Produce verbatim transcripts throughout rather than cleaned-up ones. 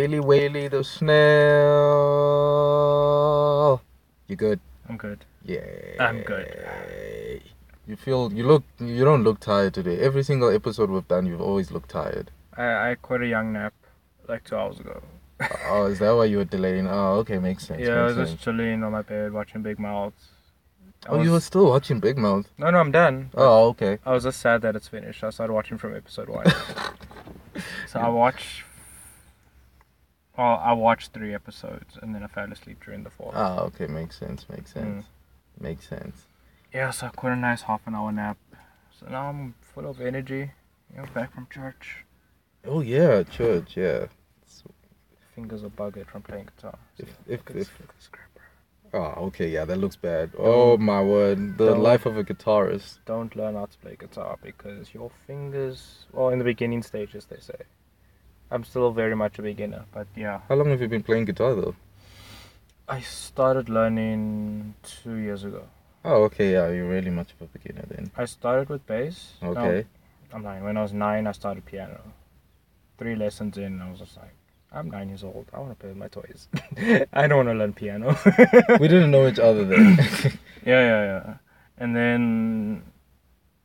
Whaley, Whaley the snail. You good? I'm good. Yeah. I'm good. You feel, you look, you don't look tired today. Every single episode we've done, you've always looked tired. I, I caught a young nap like two hours ago. Oh, is that why you were delaying? Oh, okay, makes sense. Yeah, makes I was sense. Just chilling on my bed, watching Big Mouth. I oh, was... you were still watching Big Mouth? No, no, I'm done. Oh, okay. I was just sad that it's finished. I started watching from episode one. So I watched... Well, I watched three episodes, and then I fell asleep during the fourth. Ah, okay, makes sense, makes sense. Mm. Makes sense. Yeah, so I caught a nice half an hour nap. So now I'm full of energy. You know, back from church. Oh, yeah, church, yeah. Fingers are bugged from playing guitar. So if, if, if, oh, okay, yeah, that looks bad. Don't, oh, my word. The life of a guitarist. Don't learn how to play guitar because your fingers... Well, in the beginning stages, they say. I'm still very much a beginner, but yeah. How long have you been playing guitar, though? I started learning two years ago. Oh, okay, yeah, you're really much of a beginner then. I started with bass. Okay. No, I'm nine. When I was nine, I started piano. Three lessons in, I was just like... I'm nine years old. I want to play with my toys. I don't want to learn piano. We didn't know each other then. yeah, yeah, yeah. And then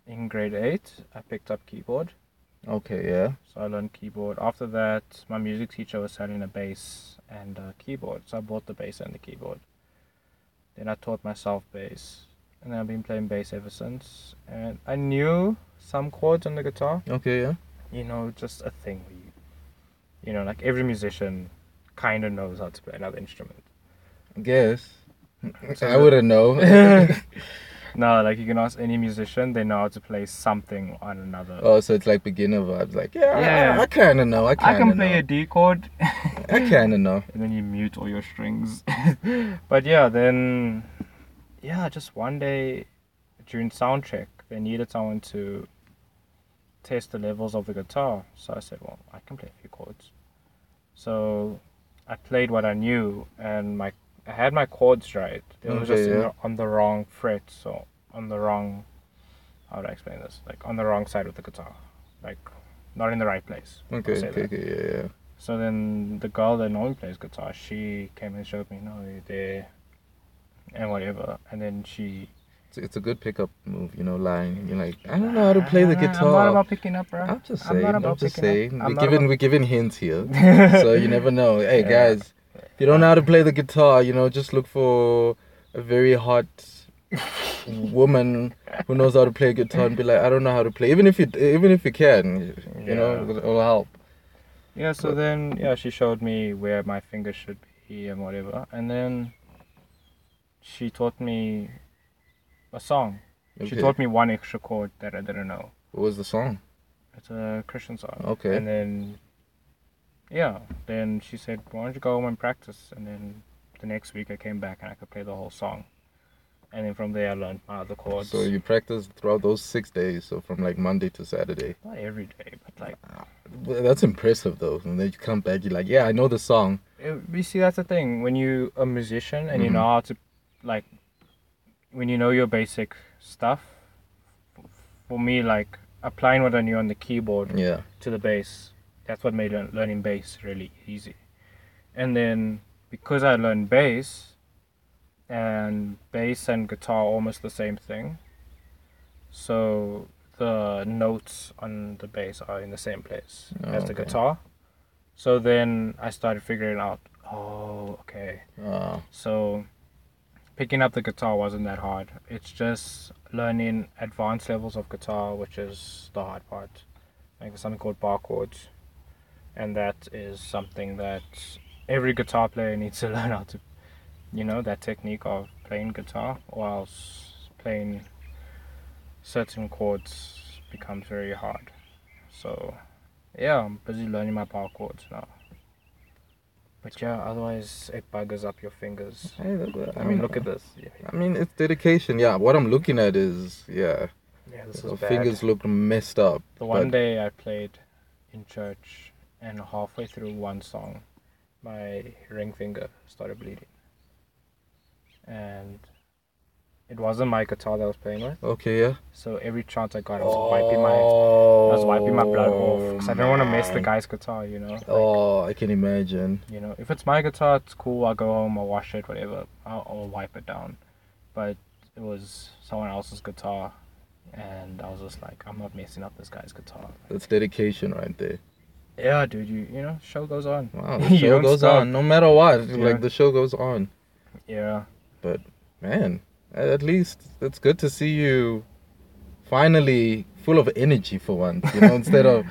in grade eight, I picked up keyboard. Okay, yeah. So I learned keyboard. After that, my music teacher was selling a bass and a keyboard. So I bought the bass and the keyboard. Then I taught myself bass. And I've been playing bass ever since. And I knew some chords on the guitar. Okay, yeah. You know, just a thing where you... You know, like every musician kind of knows how to play another instrument. I guess. So I wouldn't know. No, like you can ask any musician, they know how to play something on another. Oh, so it's like beginner vibes. Like, yeah, yeah. I, I kind of know. I, kinda I can play know. a D chord. I kind of know. And then you mute all your strings. But yeah, then, yeah, just one day during sound check, they needed someone to test the levels of the guitar. So I said, well, I can play a few chords. So I played what I knew, and my I had my chords right. They were okay, just yeah. the, on the wrong fret, so on the wrong. How would I explain this? Like on the wrong side of the guitar, like not in the right place. Okay, okay, okay, yeah, yeah. So then the girl that normally plays guitar, she came and showed me, no, you're there, and whatever. And then she. It's a good pickup move, you know, lying. You're like, I don't know how to play the guitar. I'm not about picking up, bro. I'm just saying. I'm, not about I'm just saying. Up. We're, I'm giving, about... we're giving hints here. So you never know. Hey, yeah. Guys, if you don't know how to play the guitar, you know, just look for a very hot woman who knows how to play guitar and be like, I don't know how to play. Even if you even if you can, you yeah. know, it'll help. Yeah, so but, then, yeah, she showed me where my fingers should be and whatever. And then she taught me... a song. Okay. She taught me one extra chord that I didn't know. What was the song? It's a Christian song. Okay. And then, yeah, then she said, why don't you go home and practice? And then the next week I came back and I could play the whole song. And then from there I learned my other chords. So you practiced throughout those six days, so from like Monday to Saturday. Not every day, but like... Well, that's impressive though. And then you come back, you're like, yeah, I know the song. It, you see, that's the thing. When you're a musician and mm-hmm. you know how to, like... When you know your basic stuff, for me, like applying what I knew on the keyboard yeah. to the bass, that's what made learning bass really easy. And then because I learned bass, and bass and guitar are almost the same thing, so the notes on the bass are in the same place oh, as the okay. guitar. So then I started figuring out, oh, okay. Oh. So... Picking up the guitar wasn't that hard. It's just learning advanced levels of guitar, which is the hard part. Like there's something called bar chords, and that is something that every guitar player needs to learn how to, you know, that technique of playing guitar, or else playing certain chords becomes very hard. So, yeah, I'm busy learning my bar chords now. But yeah, otherwise it buggers up your fingers. Hey, look at that. I mean, look at this. Yeah, yeah. I mean, it's dedication. Yeah, what I'm looking at is, yeah. Yeah, this is bad. Fingers look messed up. The one day I played in church, and halfway through one song, my ring finger started bleeding. And It wasn't my guitar that I was playing with. Okay, yeah. So every chance I got, I was oh, wiping my, I was wiping my blood off because I didn't want to mess the guy's guitar, you know. Like, oh, I can imagine. You know, if it's my guitar, it's cool. I'll go home, I'll wash it, whatever. I'll, I'll wipe it down. But it was someone else's guitar, and I was just like, I'm not messing up this guy's guitar. That's dedication right there. Yeah, dude. You you know, show goes on. Wow, the show goes stop. on no matter what. Yeah. Like the show goes on. Yeah. But man. At least it's good to see you finally full of energy for once, you know, instead of,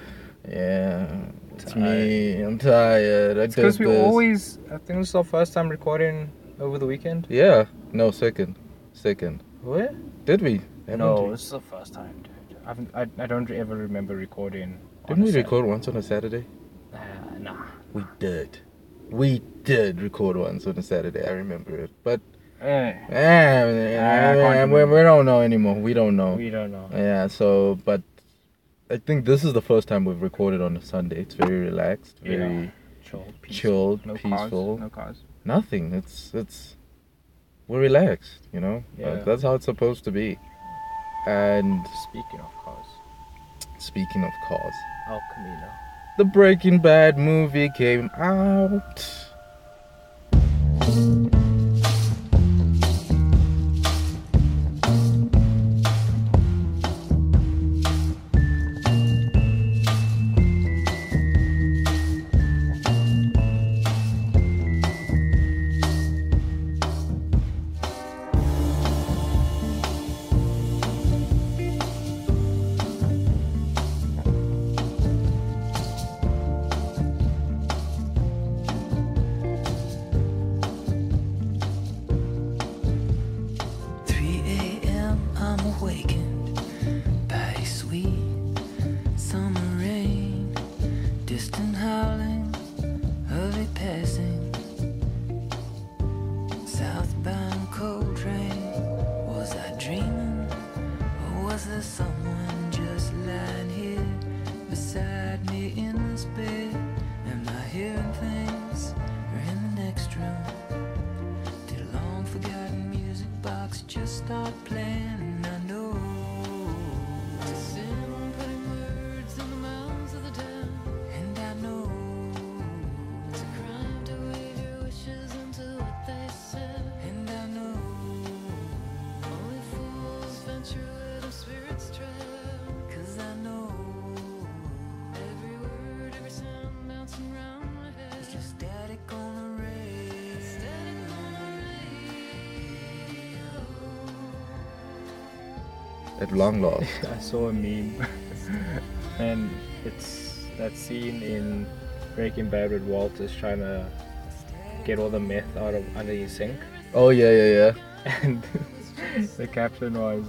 yeah, it's tired. me, I'm tired. I it's because we always, I think this is our first time recording over the weekend. Yeah. No, second. Second. What? Did we? Haven't no, we? This is the first time, dude. I haven't, I, I don't ever remember recording. Didn't we Saturday. record once on a Saturday? Uh, nah. We did. We did record once on a Saturday. I remember it. But... Eh. Eh, eh, we, we don't know anymore. We don't know. We don't know. Yeah, so, but I think this is the first time we've recorded on a Sunday. It's very relaxed, very yeah. chilled, peaceful. Chilled, no peaceful. Cars, no cars. Nothing. It's, it's, we're relaxed, you know? Yeah. Uh, that's how it's supposed to be. And speaking of cars. Speaking of cars. El Camino. The Breaking Bad movie came out. At long last. I saw a meme and it's that scene in Breaking Bad with Walter's trying to get all the meth out of under his sink. Oh yeah, yeah, yeah. And the caption was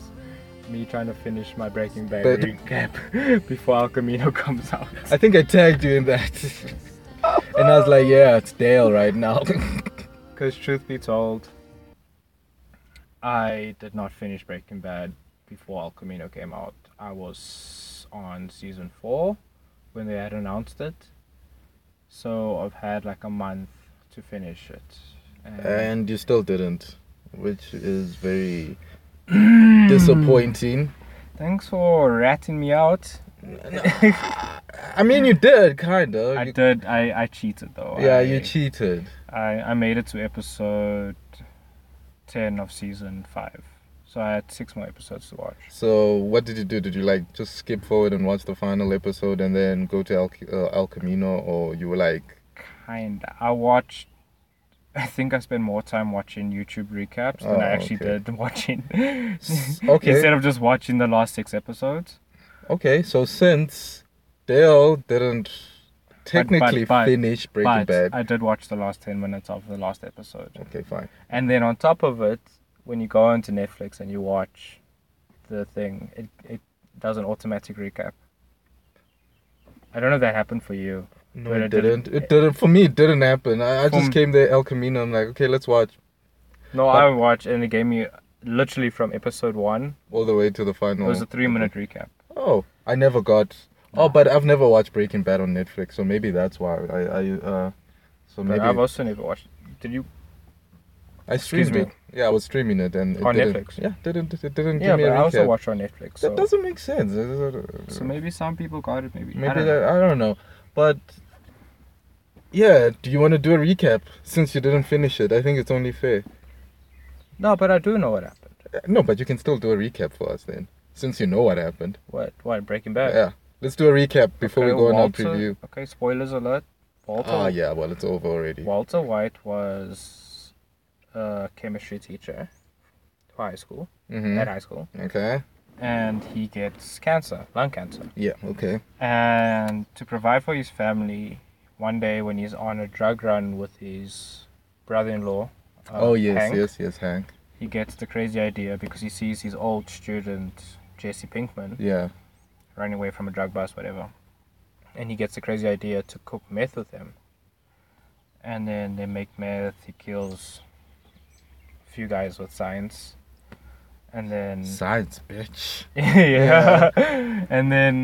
me trying to finish my Breaking Bad but, recap before El Camino comes out. I think I tagged you in that. And I was like, yeah, it's Dale right now. Because truth be told, I did not finish Breaking Bad. Before El Camino came out, I was on season four when they had announced it. So I've had like a month to finish it. And, and you still didn't, which is very disappointing. Thanks for ratting me out. I mean, you did, kind of. I you... did. I, I cheated, though. Yeah, I, you cheated. I, I made it to episode ten of season five. So I had six more episodes to watch. So what did you do? Did you like just skip forward and watch the final episode and then go to El, uh, El Camino, or you were like... Kinda. I watched... I think I spent more time watching YouTube recaps than oh, I actually okay. did watching... okay. Instead of just watching the last six episodes. Okay, so since Dale didn't technically but, but, but, finish Breaking Bad... I did watch the last ten minutes of the last episode. Okay, fine. And then on top of it... When you go onto Netflix and you watch the thing, it, it does an automatic recap. I don't know if that happened for you. No, it, it didn't. didn't. It didn't. For me, it didn't happen. I, I just came there, El Camino, I'm like, okay, let's watch. No, but I watched, and it gave me literally from episode one. All the way to the final. It was a three-minute recap. Oh, I never got... No. Oh, but I've never watched Breaking Bad on Netflix, so maybe that's why. I, I uh, so maybe. But I've also never watched... Did you... I streamed Excuse me. it. Yeah, I was streaming it and it on Netflix. Yeah, didn't it didn't yeah, give me a recap. Yeah, but I also watch on Netflix. So. That doesn't make sense. So maybe some people got it. Maybe maybe I don't, that, know. I don't know. But yeah, do you want to do a recap since you didn't finish it? I think it's only fair. No, but I do know what happened. No, but you can still do a recap for us then, since you know what happened. What? What? Breaking Bad. Yeah, let's do a recap before okay, we go Walter, on our preview. Okay, spoilers alert. Walter. Ah, yeah. Well, it's over already. Walter White was. A chemistry teacher to high school, mm-hmm. at high school. Okay. And he gets cancer, lung cancer. Yeah, okay. And to provide for his family, one day when he's on a drug run with his brother-in-law, uh, Oh, yes, Hank, yes, yes, Hank. He gets the crazy idea because he sees his old student, Jesse Pinkman, yeah, running away from a drug bust, whatever. And he gets the crazy idea to cook meth with him. And then they make meth, he kills... few guys with science, and then science bitch yeah. yeah and then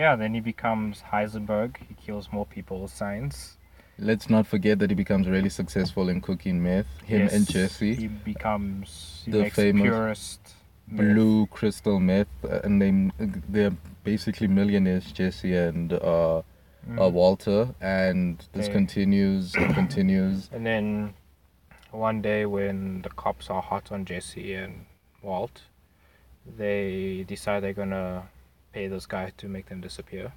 yeah then he becomes Heisenberg. He kills more people with science. Let's not forget that he becomes really successful in cooking meth, him yes, and Jesse. He becomes he the makes famous purest blue meth. crystal meth, and they they're basically millionaires, Jesse and uh, mm. uh Walter, and this they, continues and continues and then one day when the cops are hot on Jesse and Walt, they decide they're gonna pay this guy to make them disappear.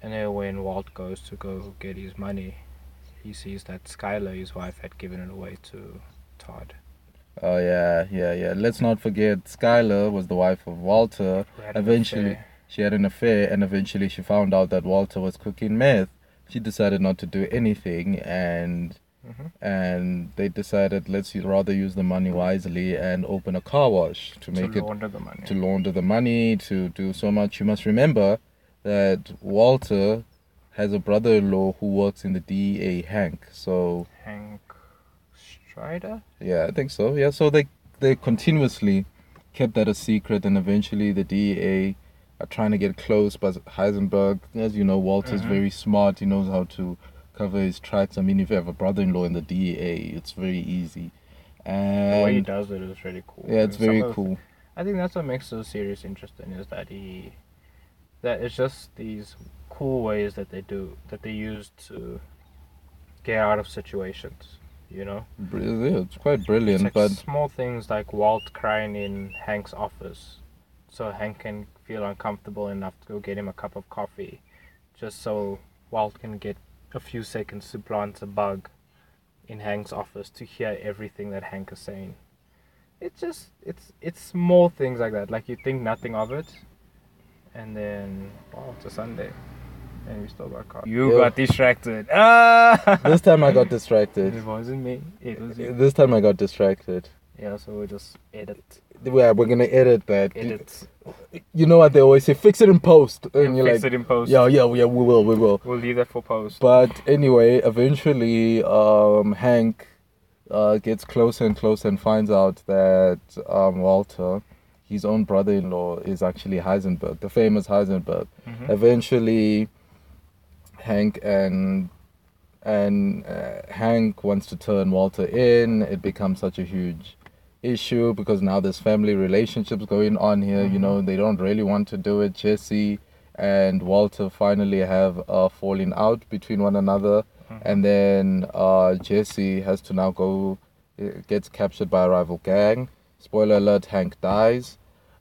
And then when Walt goes to go get his money, he sees that Skylar, his wife, had given it away to Todd. Oh yeah, yeah, yeah. Let's not forget Skylar was the wife of Walter. Eventually, she had an affair, and eventually she found out that Walter was cooking meth. She decided not to do anything, and... Mm-hmm. And they decided, let's rather use the money wisely and open a car wash to make to it launder the money. to launder the money to do so much. You must remember that Walter has a brother-in-law who works in the D E A, Hank. So Hank Strider. Yeah, I think so. Yeah, so they they continuously kept that a secret, and eventually the D E A are trying to get close. But Heisenberg, as you know, Walter's mm-hmm. very smart. He knows how to cover his tracks. I mean, if you have a brother-in-law in the D E A, it's very easy. And the way he does it is really cool. Yeah, it's and very cool. Of, I think that's what makes the series interesting, is that he, that it's just these cool ways that they do, that they use to get out of situations, you know? Yeah, it's quite brilliant. It's like but small things like Walt crying in Hank's office, so Hank can feel uncomfortable enough to go get him a cup of coffee, just so Walt can get a few seconds to plant a bug in Hank's office to hear everything that Hank is saying. It's just, it's it's small things like that. Like, you think nothing of it, and then, oh, it's a Sunday, and we still got caught. You yeah. got distracted. Ah! This time I got distracted. It wasn't me. It was you. This time I got distracted. Yeah, so we just edit. Yeah, we're gonna edit that. Edit. You, you know what they always say? Fix it in post. And yeah, you're fix like, it in post. Yeah, yeah, yeah. We will, we will. We'll leave that for post. But anyway, eventually, um, Hank uh, gets closer and closer and finds out that um, Walter, his own brother-in-law, is actually Heisenberg, the famous Heisenberg. Mm-hmm. Eventually, Hank and and uh, Hank wants to turn Walter in. It becomes such a huge issue because now there's family relationships going on here, mm-hmm. you know, they don't really want to do it. Jesse and Walter finally have a falling out between one another, mm-hmm. and then uh, Jesse has to now go, gets captured by a rival gang. Spoiler alert, Hank dies,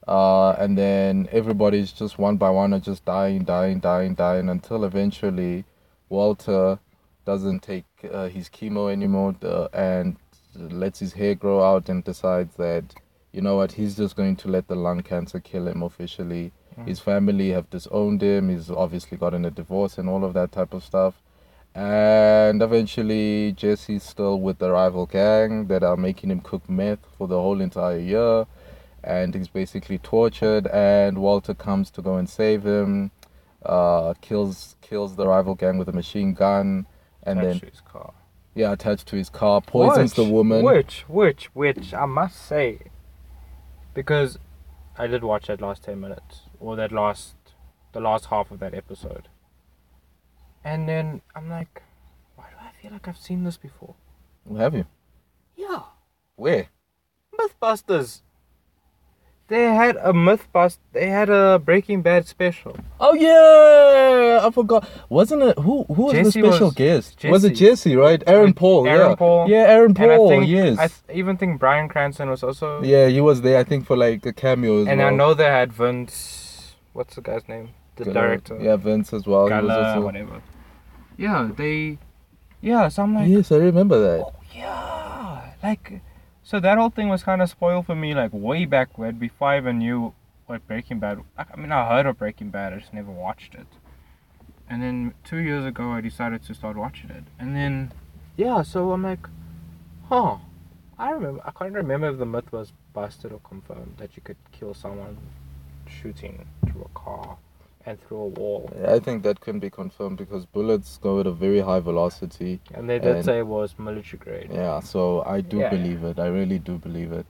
uh, and then everybody's just one by one are just dying, dying, dying, dying, until eventually Walter doesn't take uh, his chemo anymore uh, and lets his hair grow out and decides that, you know what, he's just going to let the lung cancer kill him officially. Mm. His family have disowned him. He's obviously gotten a divorce and all of that type of stuff. And eventually Jesse's still with the rival gang that are making him cook meth for the whole entire year. And he's basically tortured, and Walter comes to go and save him, uh, kills kills the rival gang with a machine gun. And then his car. Yeah, attached to his car, poisons which, the woman. Which, which, which, I must say, because I did watch that last ten minutes, or that last, the last half of that episode. And then I'm like, why do I feel like I've seen this before? Well, have you? Where? MythBusters. They had a MythBusters. They had a Breaking Bad special. Oh yeah, I forgot. Wasn't it who? Who was Jesse the special was, guest? Jesse. Was it Jesse? Right, Aaron Paul. Aaron yeah. Paul. Yeah, Aaron Paul. And I think, yes. I th- even think Brian Cranston was also. Yeah, he was there. I think for like a cameo. As and well. I know they had Vince. What's the guy's name? The Gala. Director. Yeah, Vince as well. Gala, he was also... whatever. Yeah, they. Yeah, so I'm like. Yes, I remember that. Oh, yeah, like. So that whole thing was kind of spoiled for me, like, way back when, before I even knew what Breaking Bad... I mean, I heard of Breaking Bad, I just never watched it. And then two years ago, I decided to start watching it. And then, yeah, so I'm like, huh. I remember. I can't remember if the myth was busted or confirmed, that you could kill someone shooting through a car and through a wall. Yeah, I think that can be confirmed, because bullets go at a very high velocity. And they did and... say it was military grade. Yeah, so I do yeah, believe yeah. it. I really do believe it.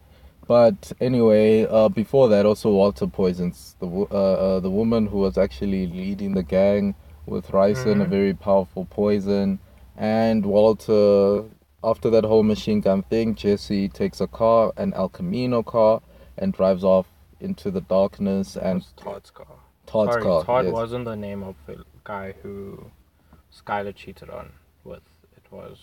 But anyway, uh, before that, also Walter poisons the uh, uh, the woman who was actually leading the gang with ricin, mm-hmm. a very powerful poison. And Walter, after that whole machine gun thing, Jesse takes a car, an El Camino car, and drives off into the darkness. And Todd's car. Todd's Sorry, car. Todd yes. wasn't the name of the guy who Skylar cheated on with. It was...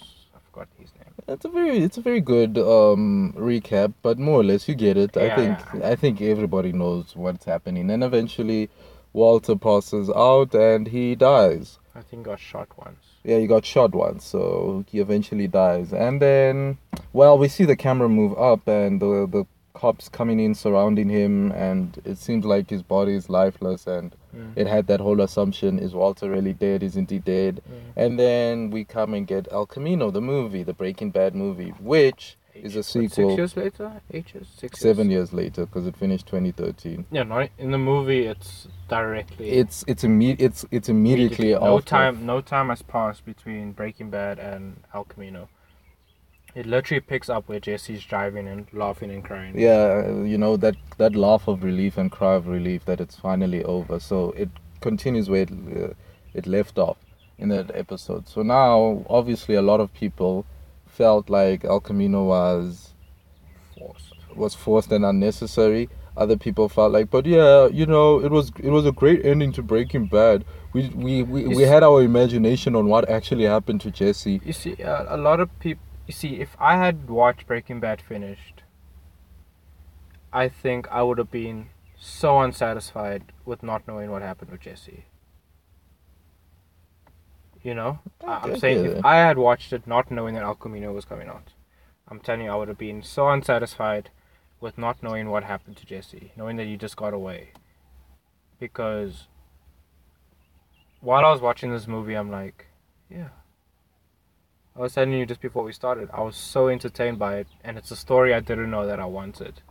Got his name. It's a very, it's a very good um, recap, but more or less you get it. Yeah, I think, yeah. I think everybody knows what's happening, and eventually, Walter passes out and he dies. I think got shot once. Yeah, he got shot once, so he eventually dies, and then, well, we see the camera move up and the the cops coming in, surrounding him, and it seems like his body is lifeless, and mm. it had that whole assumption, is Walter really dead, isn't he dead? Mm. And then we come and get El Camino, the movie, the Breaking Bad movie, which H- is a sequel. Six years later? Eight years? Six Seven years, years later, because it finished twenty thirteen. Yeah, no, in the movie, it's directly... It's it's imme- It's it's immediately, immediately. No after. Time, no time has passed between Breaking Bad and El Camino. It literally picks up where Jesse's driving and laughing and crying. Yeah, you know, that, that laugh of relief and cry of relief that it's finally over. So it continues where it, uh, it left off in that episode. So now, obviously, a lot of people felt like El Camino was forced, was forced and unnecessary. Other people felt like, but yeah, you know, it was it was a great ending to Breaking Bad. We we, we, we had our imagination on what actually happened to Jesse. You see, uh, a lot of people... You see, if I had watched Breaking Bad finished, I think I would have been so unsatisfied with not knowing what happened with Jesse. You know? I'm saying if I had watched it not knowing that El Camino was coming out, I'm telling you, I would have been so unsatisfied with not knowing what happened to Jesse, knowing that he just got away. Because while I was watching this movie, I'm like, yeah. I was telling you just before we started, I was so entertained by it, and it's a story I didn't know that I wanted.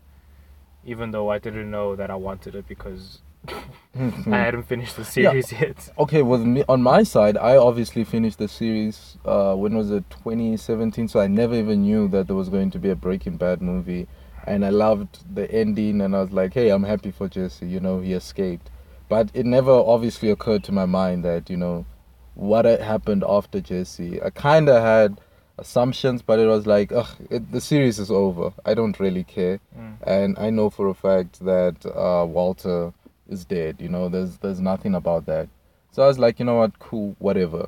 Even though I didn't know that I wanted it because I hadn't finished the series yeah. yet. Okay, with me, on my side, I obviously finished the series, uh, when was it, twenty seventeen, so I never even knew that there was going to be a Breaking Bad movie, and I loved the ending, and I was like, hey, I'm happy for Jesse, you know, he escaped. But it never obviously occurred to my mind that, you know, what had happened after Jesse. I kind of had assumptions, but it was like, ugh, it, the series is over. I don't really care. Mm. And I know for a fact that uh, Walter is dead. You know, there's there's nothing about that. So I was like, you know what, cool, whatever.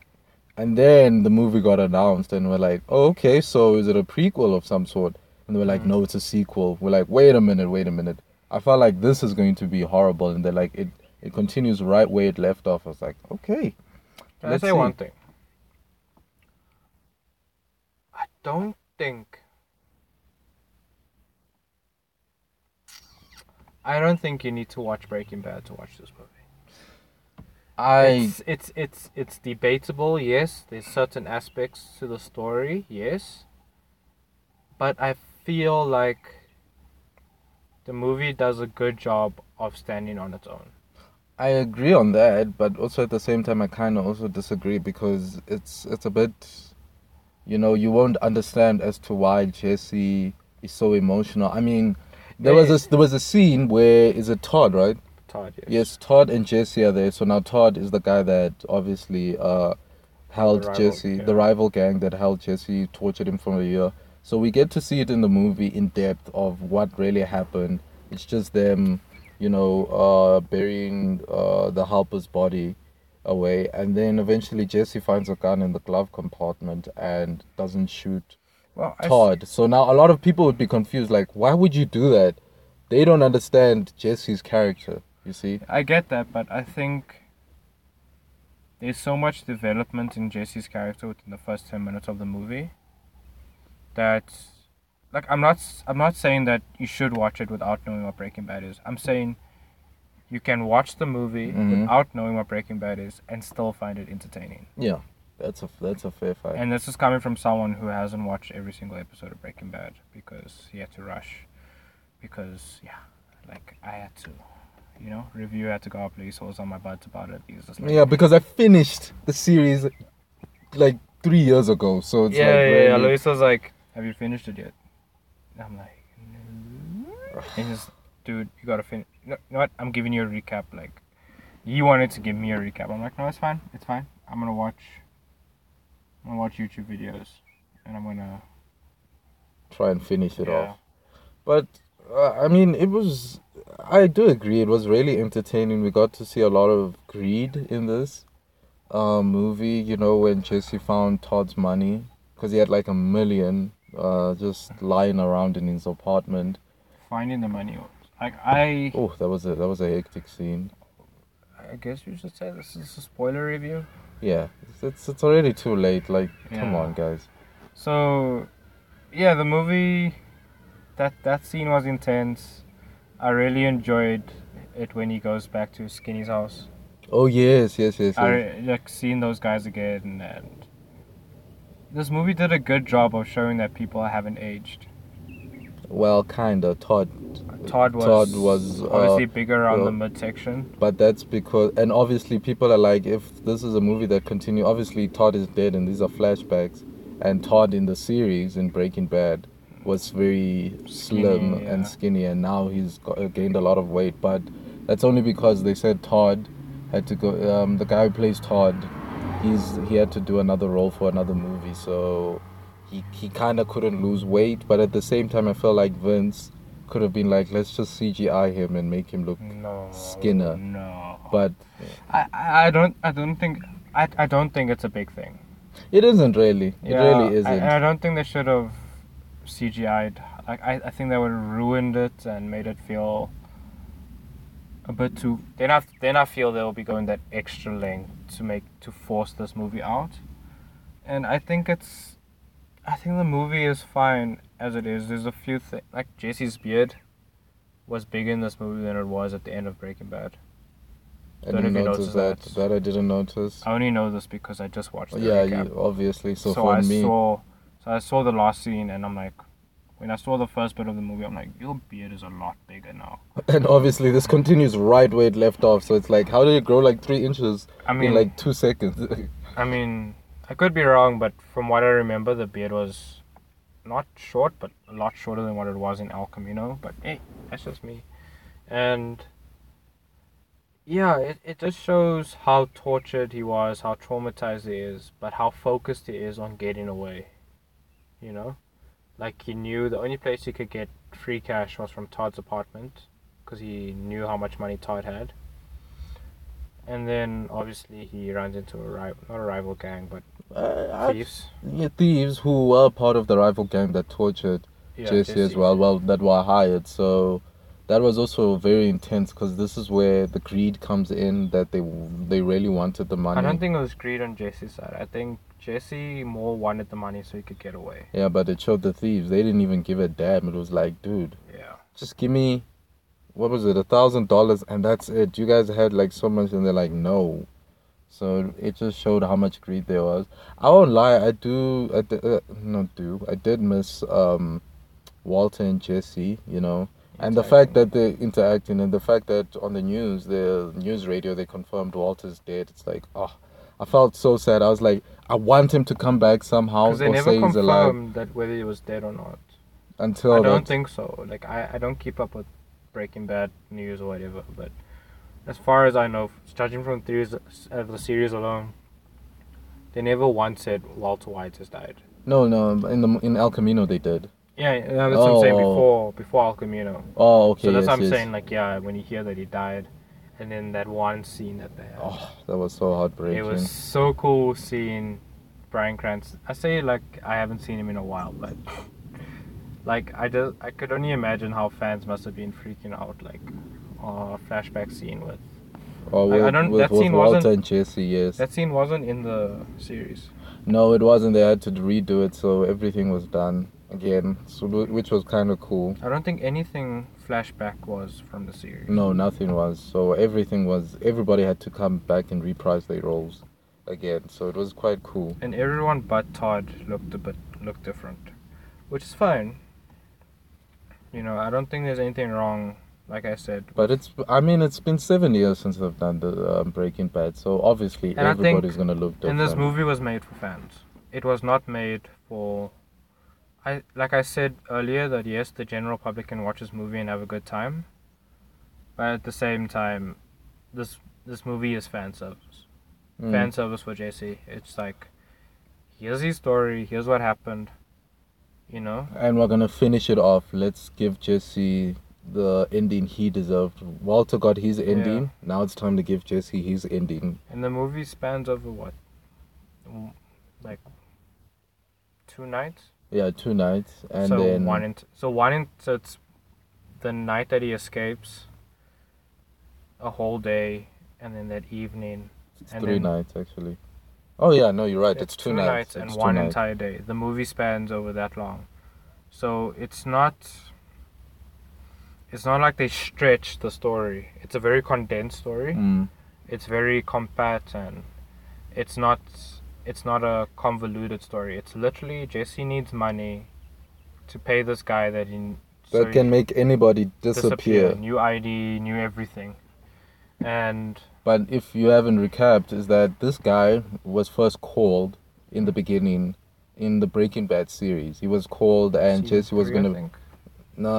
And then the movie got announced and we're like, oh, okay, so is it a prequel of some sort? And they were like, mm. no, it's a sequel. We're like, wait a minute, wait a minute. I felt like this is going to be horrible. And they're like, it, it continues right where it left off. I was like, okay. Can Let's I say see. one thing? I don't think... I don't think you need to watch Breaking Bad to watch this movie. I... It's, it's, it's, it's debatable, yes. There's certain aspects to the story, yes. But I feel like the movie does a good job of standing on its own. I agree on that, but also at the same time, I kind of also disagree because it's it's a bit, you know, you won't understand as to why Jesse is so emotional. I mean, there yeah, was a, there was a scene where, is it Todd, right? Todd, yes. Yes, Todd and Jesse are there. So now Todd is the guy that obviously uh, held the rival, Jesse, yeah. the rival gang that held Jesse, tortured him for a year. So we get to see it in the movie in depth of what really happened. It's just them, you know, uh, burying uh, the helper's body away. And then eventually Jesse finds a gun in the glove compartment and doesn't shoot well, Todd. I... So now a lot of people would be confused, like, why would you do that? They don't understand Jesse's character, you see? I get that, but I think there's so much development in Jesse's character within the first ten minutes of the movie that, like, I'm not I'm not saying that you should watch it without knowing what Breaking Bad is. I'm saying you can watch the movie mm-hmm. without knowing what Breaking Bad is and still find it entertaining. Yeah, that's a that's a fair fight. And this is coming from someone who hasn't watched every single episode of Breaking Bad because he had to rush. Because, yeah, like, I had to, you know, review, I had to go up, police was on my butt about it. It was just like, yeah, because I finished the series, like, three years ago, so it's yeah, like... Yeah, really... yeah, Luis was like, have you finished it yet? And I'm like, no. And he's, dude, you gotta finish... No, you know what? I'm giving you a recap, like... He wanted to give me a recap. I'm like, no, it's fine, it's fine. I'm gonna watch... I'm gonna watch YouTube videos, and I'm gonna... Try and finish it yeah. off. But... Uh, I mean, it was, I do agree, it was really entertaining. We got to see a lot of greed in this uh, movie, you know, when Jesse found Todd's money, because he had like a million uh, just lying around in his apartment. Finding the money, like I... Oh, that was a, that was a hectic scene. I guess you should say this is a spoiler review. Yeah, it's, it's, it's already too late, like, yeah. Come on, guys. So, yeah, the movie... That that scene was intense. I really enjoyed it when he goes back to Skinny's house. Oh yes, yes, yes. yes. I like seeing those guys again, and this movie did a good job of showing that people haven't aged. Well, kinda. Todd. Todd was, Todd was obviously uh, bigger around well, the midsection. But that's because, and obviously people are like, if this is a movie that continues, obviously Todd is dead, and these are flashbacks, and Todd in the series in Breaking Bad was very skinny, slim yeah. and skinny, and now he's got, uh, gained a lot of weight, but that's only because they said Todd had to go, um, the guy who plays Todd, he's he had to do another role for another movie, so he, he kind of couldn't lose weight, but at the same time I felt like Vince could have been like, let's just C G I him and make him look no, skinner. No, but I, I don't I don't think I, I don't think it's a big thing. It isn't really. It yeah, really isn't. I, I don't think they should have C G I'd. Like, I, I think they would have ruined it and made it feel a bit too. Then I then I feel they'll be going that extra length to make to force this movie out, and I think it's, I think the movie is fine as it is. There's a few things like Jesse's beard was bigger in this movie than it was at the end of Breaking Bad. I didn't notice that. that. That I didn't notice. I only know this because I just watched. Oh, the yeah, recap. You, obviously. So, so for I me. Saw, So I saw the last scene, and I'm like, when I saw the first bit of the movie, I'm like, your beard is a lot bigger now. And obviously, this continues right where it left off. So it's like, how did it grow like three inches I mean, in like two seconds? I mean, I could be wrong, but from what I remember, the beard was not short, but a lot shorter than what it was in El Camino. But hey, that's just me. And yeah, it, it just shows how tortured he was, how traumatized he is, but how focused he is on getting away. You know, like he knew the only place he could get free cash was from Todd's apartment because he knew how much money Todd had. And then obviously he runs into a rival, not a rival gang, but uh, thieves. I, yeah, thieves who were part of the rival gang that tortured yeah, Jesse, Jesse as well, well, that were hired. So that was also very intense because this is where the greed comes in, that they they really wanted the money. I don't think it was greed on Jesse's side. I think Jesse more wanted the money so he could get away. Yeah, but it showed the thieves. They didn't even give a damn. It was like, dude, yeah, just give me, what was it, a thousand dollars, and that's it. You guys had like so much, and they're like, no. So it just showed how much greed there was. I won't lie, I do, I did, uh, not do, I did miss um, Walter and Jesse, you know, and the fact that they're interacting, and the fact that on the news, the news radio, they confirmed Walter's dead. It's like, oh, I felt so sad. I was like, I want him to come back somehow, or say he's alive. Because they never confirmed that whether he was dead or not. Until I don't that. think so. Like I, I don't keep up with Breaking Bad news or whatever. But as far as I know, judging from theories of the series alone, They never once said Walter White has died. No, no. In the in El Camino they did. Yeah, that's oh, what I'm saying. Before before El Camino. Oh, okay. So that's yes, what I'm yes. saying. Like, yeah, when you hear that he died, and then that one scene that they had. Oh, that was so heartbreaking. It was so cool seeing Brian Cranston. I say like I haven't seen him in a while, but like I do, I could only imagine how fans must have been freaking out. Like, oh, flashback scene with. Oh, with, I don't, with, that with scene Walter and Jesse, yes. That scene wasn't in the series. No, it wasn't. They had to redo it, so everything was done again, so, which was kind of cool. I don't think anything flashback was from the series. No, nothing was. So everything was... Everybody had to come back and reprise their roles again, so it was quite cool. And everyone but Todd looked a bit looked different, which is fine. You know, I don't think there's anything wrong... Like I said, but it's. I mean, it's been seven years since I've done the um, Breaking Bad, so obviously everybody's gonna look different. And this movie was made for fans. It was not made for. I like I said earlier that yes, the general public can watch this movie and have a good time. But at the same time, this this movie is fan service. Mm. Fan service for Jesse. It's like, here's his story. Here's what happened. You know. And we're gonna finish it off. Let's give Jesse the ending he deserved. Walter got his ending. Yeah. Now it's time to give Jesse his ending. And the movie spans over what? Like two nights? Yeah, two nights. And so then one in t- so one in so it's the night that he escapes, a whole day, and then that evening. It's and three then, nights actually. Oh yeah, no, you're right. It's, it's two, two nights. nights and one nights. Entire day. The movie spans over that long. So it's not It's not like they stretch the story. It's a very condensed story. Mm. It's very compact, and it's not it's not a convoluted story. It's literally Jesse needs money to pay this guy that he that so can he, make anybody disappear. disappear. New I D, new everything. And but if you haven't recapped, is that this guy was first called in the beginning in the Breaking Bad series. He was called, and Jesse was going to. No,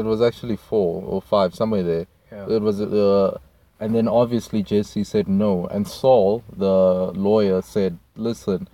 it was actually four or five, somewhere there. Yeah. It was, uh, and then obviously Jesse said no, and Saul, the lawyer, said, "Listen,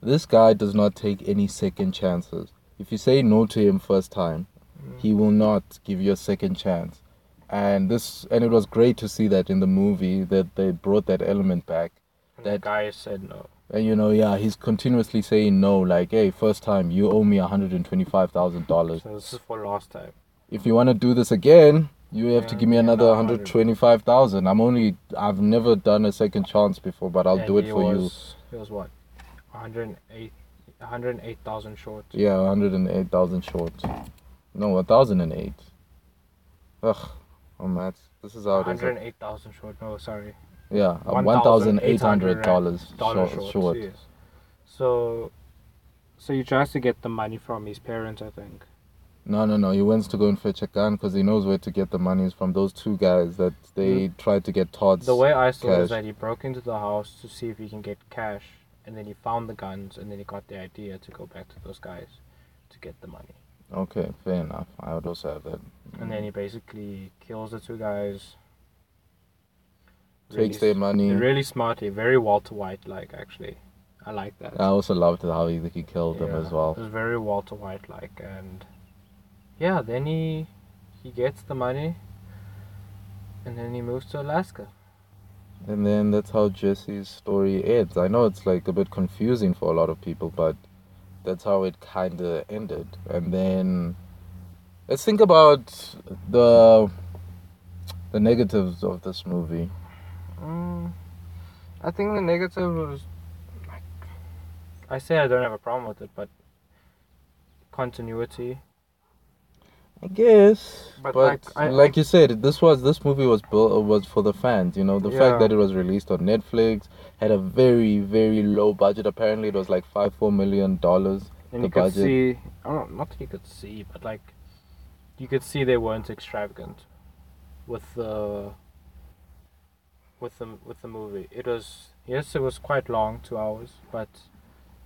this guy does not take any second chances. If you say no to him first time, mm. he will not give you a second chance." And this, and it was great to see that in the movie that they brought that element back. And that the guy said no. And you know, yeah, he's continuously saying no, like, hey, first time, you owe me one hundred twenty-five thousand dollars. So this is for last time. If you want to do this again, you have yeah, to give me yeah, another one hundred twenty-five thousand dollars. I'm only, I've never done a second chance before, but I'll and do it for was, you. It was what? one hundred eight thousand short. Yeah, one hundred eight thousand short. No, one thousand eight. Ugh, oh, Matt, this is how it is. one hundred eight thousand short, no, sorry. Yeah, one thousand eight hundred dollars short. short. Yes. So, so he tries to get the money from his parents, I think. No, no, no. He wants to go and fetch a gun because he knows where to get the money from those two guys that they mm. tried to get Todd's. The way I saw cash. It is that he broke into the house to see if he can get cash, and then he found the guns, and then he got the idea to go back to those guys to get the money. Okay, fair enough. I would also have that. And then he basically kills the two guys. Takes really, their money. Really smartly, very Walter White like actually. I like that. I also loved how he, he killed yeah, them as well. It was very Walter White like, and yeah, then he he gets the money, and then he moves to Alaska. And then that's how Jesse's story ends. I know it's like a bit confusing for a lot of people, but that's how it kinda ended. And then let's think about the the negatives of this movie. Mm, I think the negative was, like, I say I don't have a problem with it, but continuity. I guess, but, but like, I, like I, you said, this was this movie was built was for the fans. You know, the yeah. fact that it was released on Netflix had a very very low budget. Apparently, it was like five four million dollars. And the you could budget. see, I don't know, not that you could see, but like, you could see they weren't extravagant with the. With the with the movie, it was yes, it was quite long, two hours, but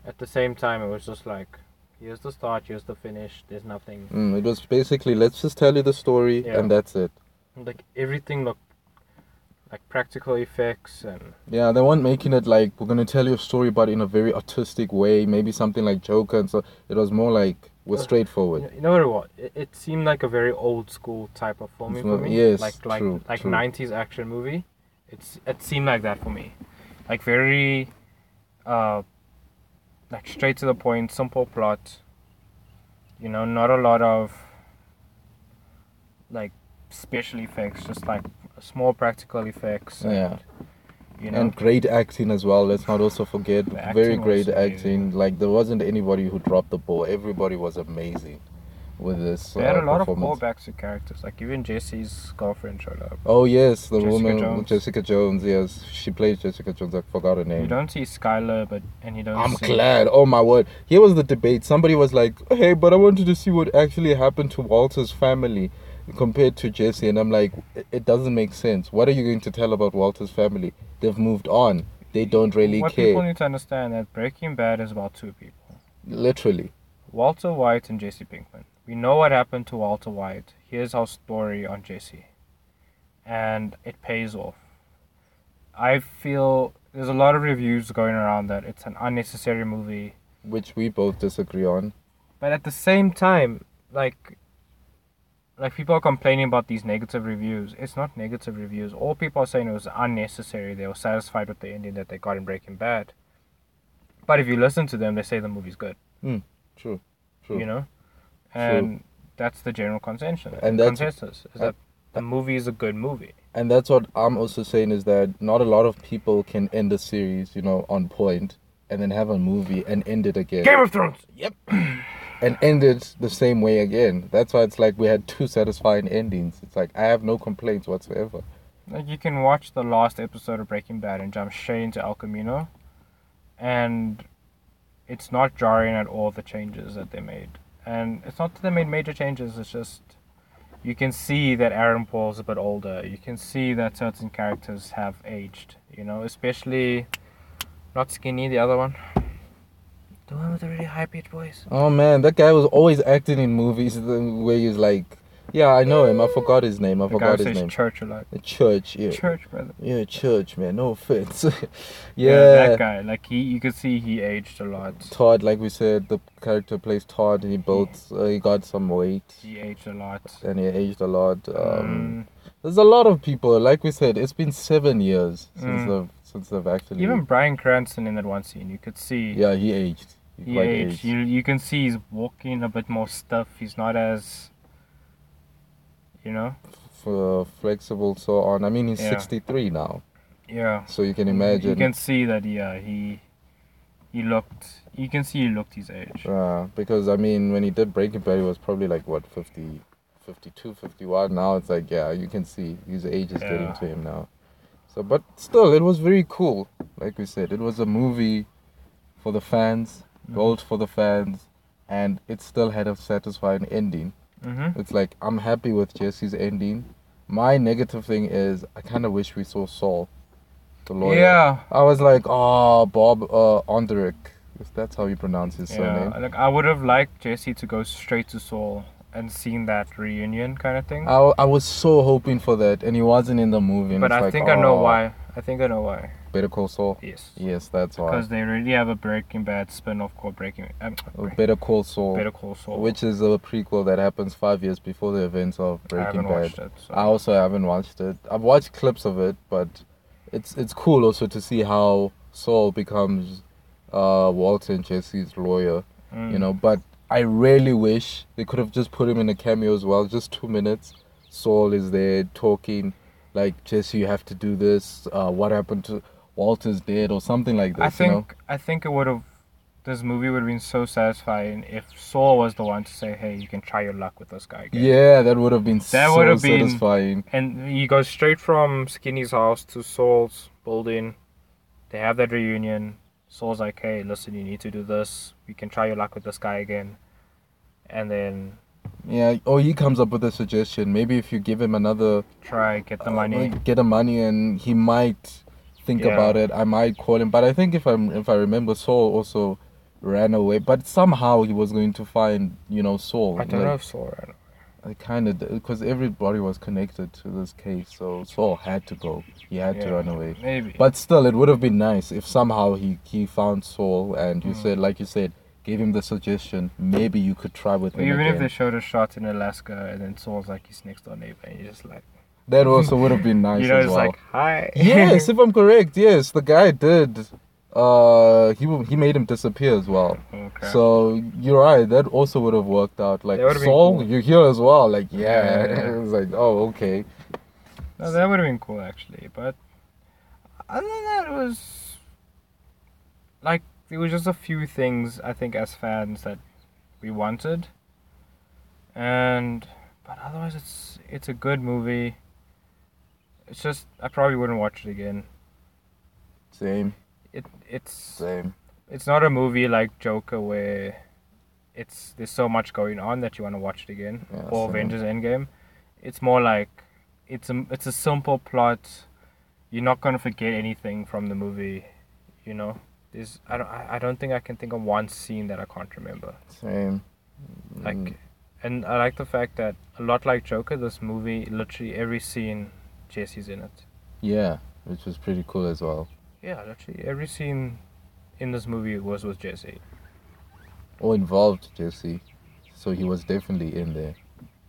at the same time, it was just like, here's the start, here's the finish. There's nothing. Mm, it was basically let's just tell you the story yeah. and that's it. Like everything looked like practical effects and... Yeah, they weren't making it like, we're going to tell you a story but in a very artistic way, maybe something like Joker and so. It was more like, we're straightforward. You know what it was? It, it seemed like a very old school type of film for me. Yes, like, like, true. Like true. nineties action movie. It's It seemed like that for me. Like very, uh, like straight to the point, simple plot. You know, not a lot of like special effects, just like small practical effects. And, yeah. You know. And great acting as well. Let's not also forget, very great acting. Like there wasn't anybody who dropped the ball. Everybody was amazing with this. They had uh, a lot of callbacks to characters. Like even Jesse's girlfriend showed up. Oh yes, the Jessica woman Jones. Jessica Jones. Yes, she plays Jessica Jones. I forgot her name. You don't see Skylar, but and you don't. I'm see glad. Oh my word! Here was the debate. Somebody was like, "Hey, but I wanted to see what actually happened to Walter's family." Compared to Jesse, and I'm like, it doesn't make sense. What are you going to tell about Walter's family? They've moved on. They don't really what care. What people need to understand that Breaking Bad is about two people. Literally. Walter White and Jesse Pinkman. We know what happened to Walter White. Here's our story on Jesse. And it pays off. I feel there's a lot of reviews going around that it's an unnecessary movie. Which we both disagree on. But at the same time, like... Like, people are complaining about these negative reviews. It's not negative reviews. All people are saying it was unnecessary. They were satisfied with the ending that they got in Breaking Bad. But if you listen to them, they say the movie's good. Mm, true, true. You know? And true. That's the general consensus. And that's... Consensus is that the movie is a good movie. And that's what I'm also saying is that not a lot of people can end a series, you know, on point, and then have a movie and end it again. Game of Thrones! Yep. And ended the same way again. That's why it's like we had two satisfying endings. It's like I have no complaints whatsoever. Like you can watch the last episode of Breaking Bad and jump straight into El Camino, and it's not jarring at all the changes that they made. And it's not that they made major changes. It's just you can see that Aaron Paul's a bit older. You can see that certain characters have aged. You know, especially not Skinny, the other one. The one with the really high-pitched voice. Oh, man. That guy was always acting in movies where he's like... Yeah, I know him. I forgot his name. I the forgot his name. Church a lot. Church, yeah. Church, brother. Yeah, Church, man. No offense. yeah. yeah. That guy. Like, he, you could see he aged a lot. Todd, like we said, the character plays Todd. He built... Yeah. Uh, he got some weight. He aged a lot. And he aged a lot. Um, mm. There's a lot of people. Like we said, it's been seven years since mm. the... Since they've actually... Even Brian Cranston in that one scene, you could see... Yeah, he aged. He, he aged. aged. You, you can see he's walking a bit more stiff. He's not as... You know? F- uh, flexible, so on. I mean, he's yeah. sixty-three now. Yeah. So you can imagine... You can see that, yeah, he... He looked... You can see he looked his age. Yeah, because, I mean, when he did Breaking Bad, he was probably like, what, fifty, fifty-two, fifty-one? Now it's like, yeah, you can see his age is yeah. getting to him now. But still, it was very cool. Like we said, it was a movie for the fans, mm-hmm. gold for the fans, and it still had a satisfying ending. Mm-hmm. It's like, I'm happy with Jesse's ending. My negative thing is, I kind of wish we saw Saul, the lawyer. Yeah. I was like, oh, Bob uh, Onderick, if that's how you pronounce his yeah. surname. Like, I would have liked Jesse to go straight to Saul and seeing that reunion kind of thing. I, I was so hoping for that, and he wasn't in the movie. But I like, think oh, I know why. I think I know why. Better Call Saul? Yes. Yes, that's why. Because they really have a Breaking Bad spin-off called Breaking... Um, Better Call Saul. Better Call Saul. Which is a prequel that happens five years before the events of Breaking Bad. I haven't Bad. watched it. So. I also haven't watched it. I've watched clips of it, but it's, it's cool also to see how Saul becomes uh, Walter and Jesse's lawyer. Mm. You know, but... I really wish they could have just put him in a cameo as well, just two minutes. Saul is there talking, like, Jesse, you have to do this. Uh, what happened to Walter's dead or something like this, I think, you know? I think it would have, this movie would have been so satisfying if Saul was the one to say, hey, you can try your luck with this guy again. Yeah, that would have been that so would have been, satisfying. And he goes straight from Skinny's house to Saul's building. They have that reunion. Saul's like, hey, listen, you need to do this. We can try your luck with this guy again. And then... Yeah, or he comes up with a suggestion. Maybe if you give him another... Try, get the uh, money. Get the money and he might think yeah. about it. I might call him. But I think if I if I remember, Saul also ran away. But somehow he was going to find, you know, Saul. I don't like, know if Saul ran away. I kind of, because everybody was connected to this case, so Saul had to go. He had yeah, to run away. Maybe. But still, it would have been nice if somehow he, he found Saul and you mm. said, like you said, gave him the suggestion. Maybe you could try with well, him. Even again. If they showed a shot in Alaska and then Saul's like his next door neighbor, and you're just like. That also would have been nice. You know, as it's well. Like hi. Yes, if I'm correct, yes, the guy did. Uh, he he made him disappear as well. Okay. So you're right. That also would have worked out. Like Saul, cool. You're here as well. Like yeah, yeah, yeah. It was like oh okay. No, that would have been cool actually. But other than that, it was like there was just a few things I think as fans that we wanted. And but otherwise, it's it's a good movie. It's just I probably wouldn't watch it again. Same. It it's same. It's not a movie like Joker where it's there's so much going on that you want to watch it again, yeah, or same. Avengers Endgame. It's more like it's a it's a simple plot. You're not gonna forget anything from the movie, you know. There's I don't I don't think I can think of one scene that I can't remember. Same. Mm. Like, and I like the fact that a lot like Joker, this movie literally every scene Jesse's in it. Yeah, which was pretty cool as well. Yeah, actually, every scene in this movie was with Jesse. Or involved Jesse, so he was definitely in there.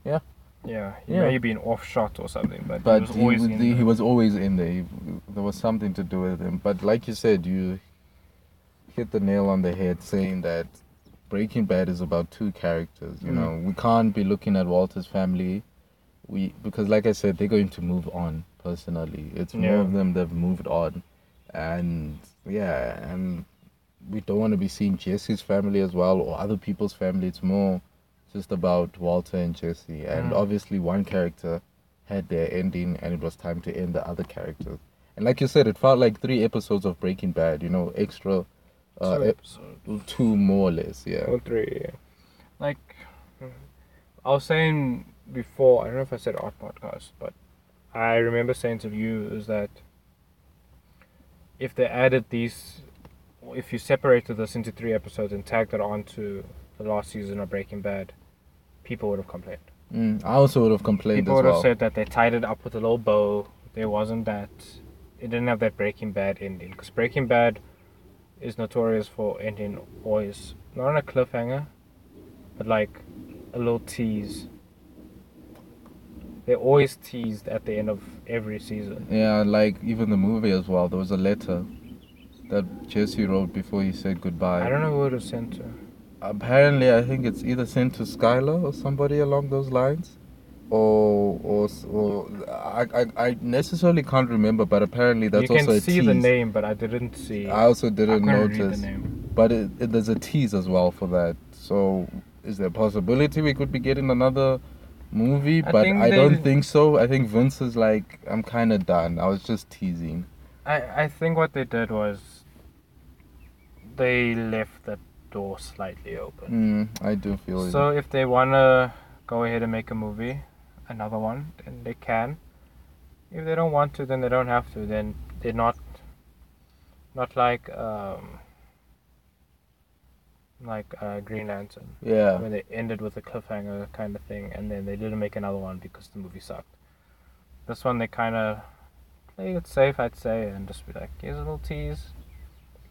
Yeah. Yeah, he yeah. may have been off shot or something, but, but he was he always was, in he there. He was always in there. He, there was something to do with him. But like you said, you hit the nail on the head saying that Breaking Bad is about two characters. You mm-hmm. know, we can't be looking at Walter's family, we because like I said, they're going to move on. Personally, it's yeah. more of them that've moved on. And yeah, and we don't want to be seeing Jesse's family as well or other people's family. It's more just about Walter and Jesse. And mm. obviously one character had their ending and it was time to end the other characters. And like you said, it felt like three episodes of Breaking Bad, you know, extra uh, two, episodes. two more or less. Yeah. Or three, yeah. Like, I was saying before, I don't know if I said art podcast, but I remember saying to you is that if they added these, if you separated this into three episodes and tagged it onto the last season of Breaking Bad, people would have complained. Mm, I also would have complained people as well. People would have said that they tied it up with a little bow. There wasn't that, it didn't have that Breaking Bad ending. Because Breaking Bad is notorious for ending always, not on a cliffhanger, but like a little tease. They always teased at the end of every season. Yeah, like even the movie as well. There was a letter that Jesse wrote before he said goodbye. I don't know who it was sent to. Apparently, I think it's either sent to Skylar or somebody along those lines, or or, or I, I I necessarily can't remember. But apparently, that's also a tease. You can see the name, but I didn't see. I also didn't I notice. Read the name. But it, it, there's a tease as well for that. So, is there a possibility we could be getting another movie? I but I they, don't think so. I think Vince is like, I'm kind of done. I was just teasing. I, I think what they did was they left the door slightly open. Mm, I do feel so it. If they want to go ahead and make a movie, another one, then they can. If they don't want to, then they don't have to. Then they're not, not like, um, like uh, Green Lantern. Yeah. When they ended with a cliffhanger kind of thing, and then they didn't make another one because the movie sucked. This one they kind of played it safe, I'd say, and just be like, here's a little tease,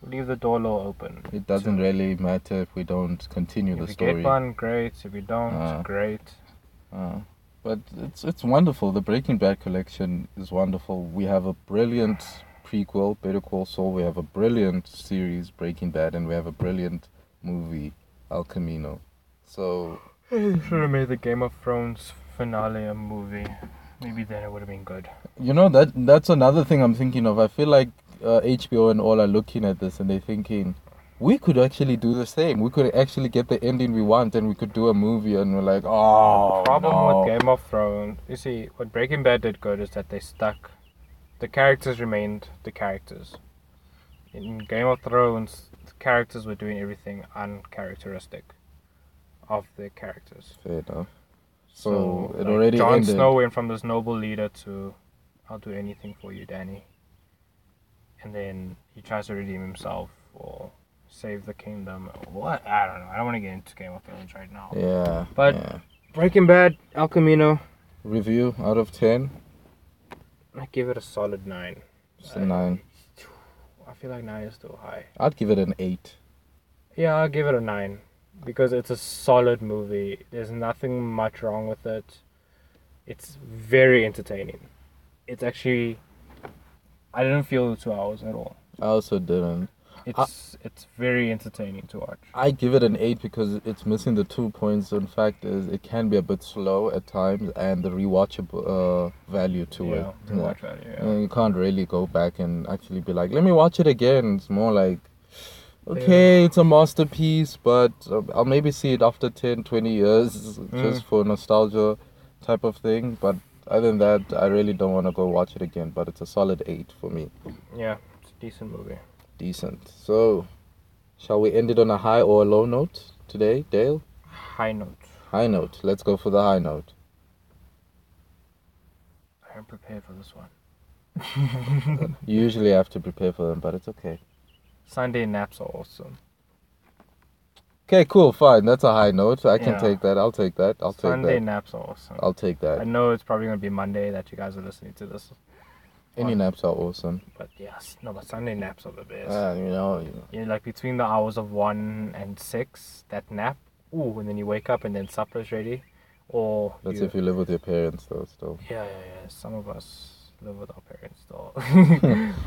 leave the door a little open. It doesn't so, really matter if we don't continue the story. If we get one, great. If we don't, uh, great. Uh, but it's it's wonderful. The Breaking Bad collection is wonderful. We have a brilliant prequel, Better Call Saul. We have a brilliant series, Breaking Bad, and we have a brilliant movie, El Camino. So should have made the Game of Thrones finale a movie. Maybe then it would have been good. You know, that that's another thing I'm thinking of. I feel like uh, H B O and all are looking at this and they're thinking, we could actually do the same. We could actually get the ending we want and we could do a movie, and we're like, oh, the problem no. with Game of Thrones, you see, what Breaking Bad did good is that they stuck. The characters remained the characters. In Game of Thrones, characters were doing everything uncharacteristic of their characters. Fair enough. So, so it like already Jon ended. Jon Snow went from this noble leader to, I'll do anything for you, Danny. And then he tries to redeem himself or save the kingdom. Or what? I don't know. I don't want to get into Game of Thrones right now. Yeah. But yeah. Breaking Bad, El Camino. Review out of ten. I give it a solid nine. It's a nine. I feel like nine is too high. I'd give it an eight. Yeah, I'll give it a nine. Because it's a solid movie. There's nothing much wrong with it. It's very entertaining. It's actually... I didn't feel the two hours at all. I also didn't. It's I, it's very entertaining to watch. I give it an eight because it's missing the two points. In fact, is it can be a bit slow at times, and the rewatchable uh, value to yeah, it. Rewatch yeah, value, yeah. You can't really go back and actually be like, let me watch it again. It's more like... Okay, it's a masterpiece, but I'll maybe see it after ten, twenty years, mm. just for nostalgia type of thing. But other than that, I really don't want to go watch it again, but it's a solid eight for me. Yeah, it's a decent movie. Decent. So, shall we end it on a high or a low note today, Dale? High note. High note. Let's go for the high note. I am prepared for this one. You usually have to prepare for them, but it's okay. Sunday naps are awesome. Okay, cool, fine. That's a high note. I can yeah. take that. I'll take that. I'll Sunday take that. Sunday naps are awesome. I'll take that. I know it's probably going to be Monday that you guys are listening to this. Any um, naps are awesome. But yes, no, but Sunday naps are the best. Uh, you know, you know. You're like between the hours of one and six, that nap. Ooh, and then you wake up and then supper's ready. Or That's you, if you live with your parents, though, still. Yeah, yeah, yeah. Some of us live with our parents though.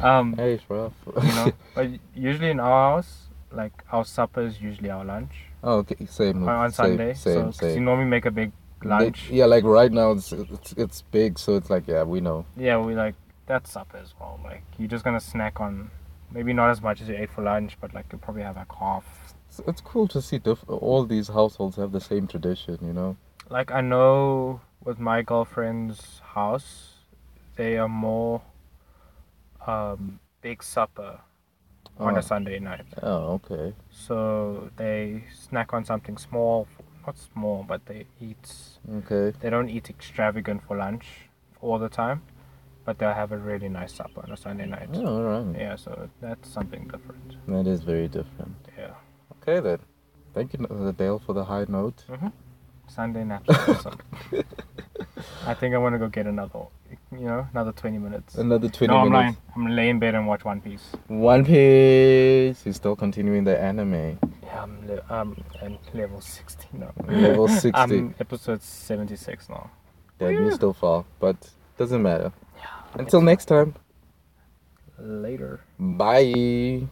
um hey, it's rough. You know, but usually in our house, like our supper is usually our lunch. Oh, okay, same. On Sunday, same, same, so same. You normally make a big lunch. They, yeah, like right now it's, it's it's big, so it's like yeah, we know. Yeah, we like that's supper as well. Like you're just gonna snack on, maybe not as much as you ate for lunch, but like you'll probably have like half. It's, it's cool to see diff- all these households have the same tradition, you know. Like I know with my girlfriend's house, they are more um, big supper oh. on a Sunday night. Oh, okay. So they snack on something small, not small, but they eat. Okay. They don't eat extravagant for lunch all the time, but they'll have a really nice supper on a Sunday night. Oh, all right. Yeah, so that's something different. That is very different. Yeah. Okay, then. Thank you, Dale, for the high note. Mm-hmm. Sunday naps are awesome. I think I want to go get another, you know, another twenty minutes. Another twenty no, I'm minutes. I'm lying. I'm gonna lay in bed and watch One Piece. One Piece. He's still continuing the anime. Yeah, I'm le- um, and level sixty now. Level sixty. I'm episode seventy-six now. Damn, yeah. You're still far, but doesn't matter. Yeah. Until next time. Later. Bye.